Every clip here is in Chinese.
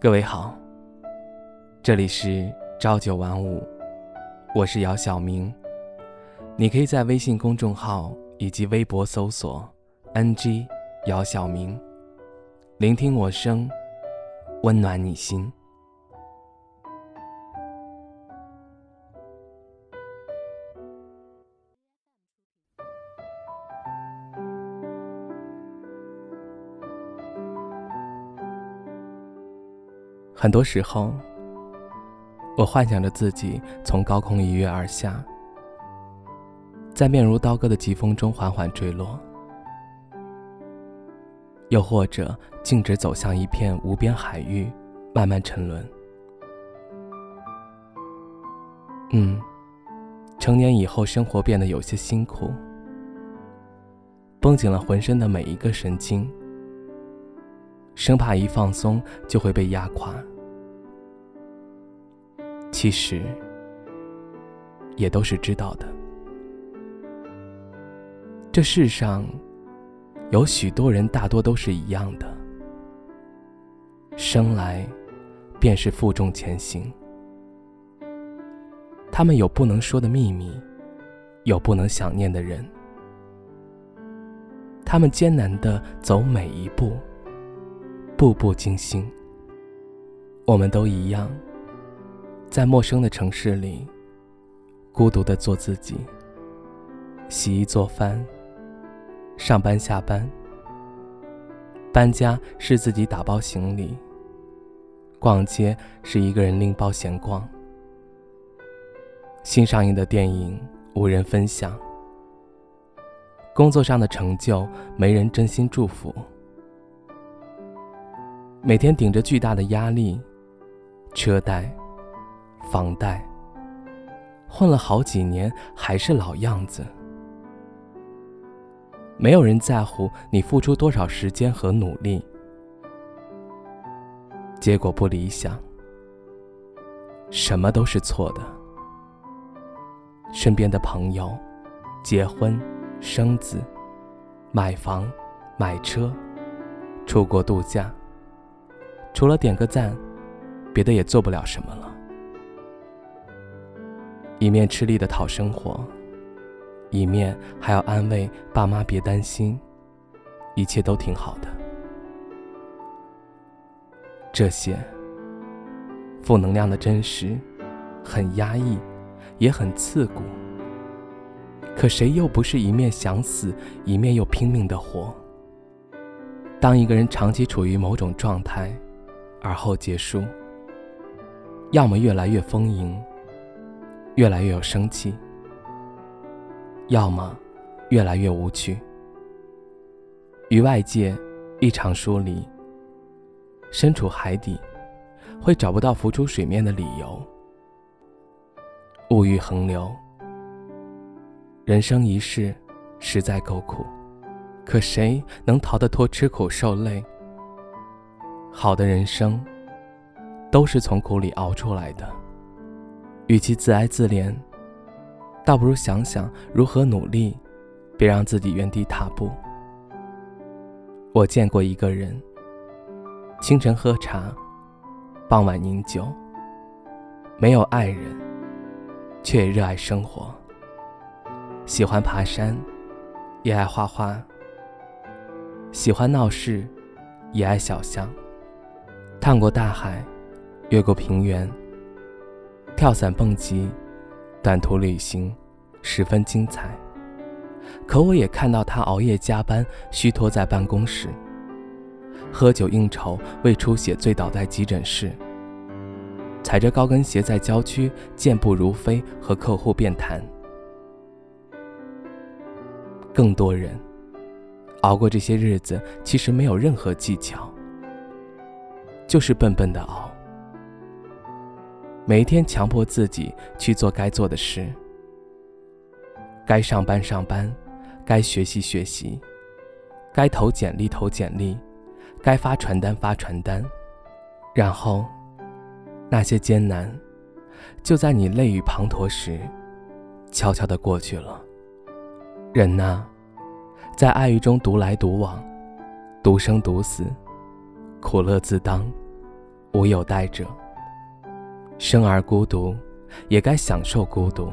各位好，这里是朝九晚五，我是姚晓明。你可以在微信公众号以及微博搜索 NG 姚晓明，聆听我声，温暖你心。很多时候，我幻想着自己从高空一跃而下，在面如刀割的疾风中缓缓坠落，又或者径直走向一片无边海域，慢慢沉沦。成年以后，生活变得有些辛苦，绷紧了浑身的每一个神经，生怕一放松就会被压垮。其实也都是知道的，这世上有许多人大多都是一样的，生来便是负重前行。他们有不能说的秘密，有不能想念的人，他们艰难地走每一步，步步惊心。我们都一样，在陌生的城市里孤独地做自己，洗衣做饭，上班下班，搬家是自己打包行李，逛街是一个人拎包闲逛，新上映的电影无人分享，工作上的成就没人真心祝福，每天顶着巨大的压力，车贷、房贷，混了好几年还是老样子。没有人在乎你付出多少时间和努力，结果不理想，什么都是错的。身边的朋友结婚、生子、买房、买车、出国度假，除了点个赞，别的也做不了什么了。一面吃力地讨生活，一面还要安慰爸妈别担心，一切都挺好的。这些负能量的真实很压抑，也很刺骨，可谁又不是一面想死，一面又拼命地活。当一个人长期处于某种状态而后结束，要么越来越丰盈，越来越有生气，要么越来越无趣。与外界异常疏离，身处海底会找不到浮出水面的理由。物欲横流，人生一世实在够苦，可谁能逃得脱吃苦受累？好的人生都是从苦里熬出来的，与其自哀自怜，倒不如想想如何努力，别让自己原地踏步。我见过一个人，清晨喝茶，傍晚饮酒，没有爱人，却也热爱生活，喜欢爬山，也爱画画，喜欢闹市，也爱小巷，趟过大海，越过平原，跳伞蹦极，短途旅行十分精彩。可我也看到他熬夜加班，虚脱在办公室，喝酒应酬，为出血醉倒在急诊室，踩着高跟鞋在郊区健步如飞和客户辩谈。更多人熬过这些日子，其实没有任何技巧，就是笨笨的熬，每天强迫自己去做该做的事，该上班上班，该学习学习，该投简历投简历，该发传单发传单。然后那些艰难就在你泪雨滂沱时悄悄地过去了。人呐，在爱欲中独来独往，独生独死，苦乐自当，无有代者。生而孤独，也该享受孤独。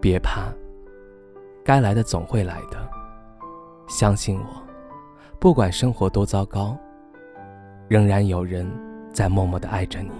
别怕，该来的总会来的。相信我，不管生活多糟糕，仍然有人在默默地爱着你。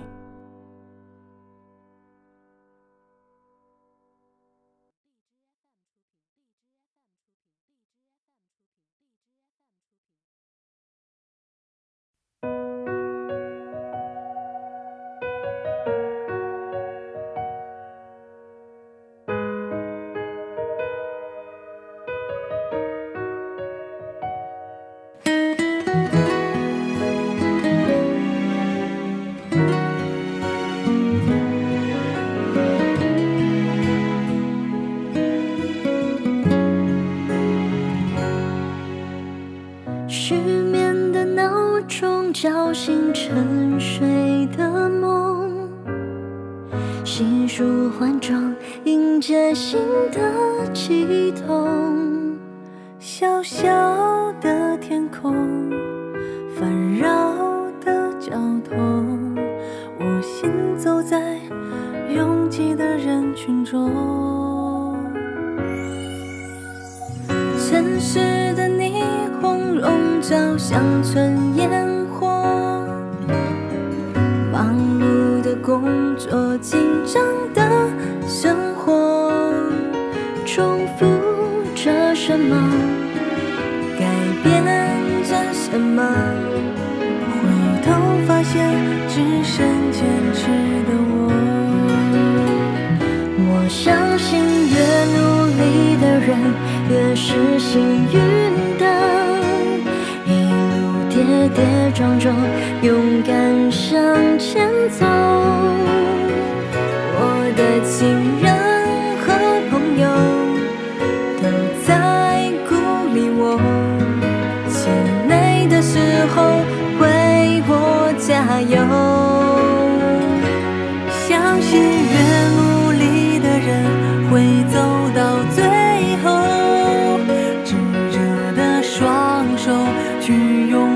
失眠的闹钟叫醒沉睡的梦，细数换装迎接新的悸动。小小的天空，烦扰的交通，我行走在拥挤的人群中。城市的霓虹笼罩乡村烟火，忙碌的工作，紧张的生活，重复着什么，改变着什么，回头发现只剩坚持的我。我相信越努力的人越是幸运的，跌跌撞撞勇敢向前走。我的情人和朋友都在鼓励我，心累的时候为我加油。相信越努力的人会走到最后，炙热的双手去拥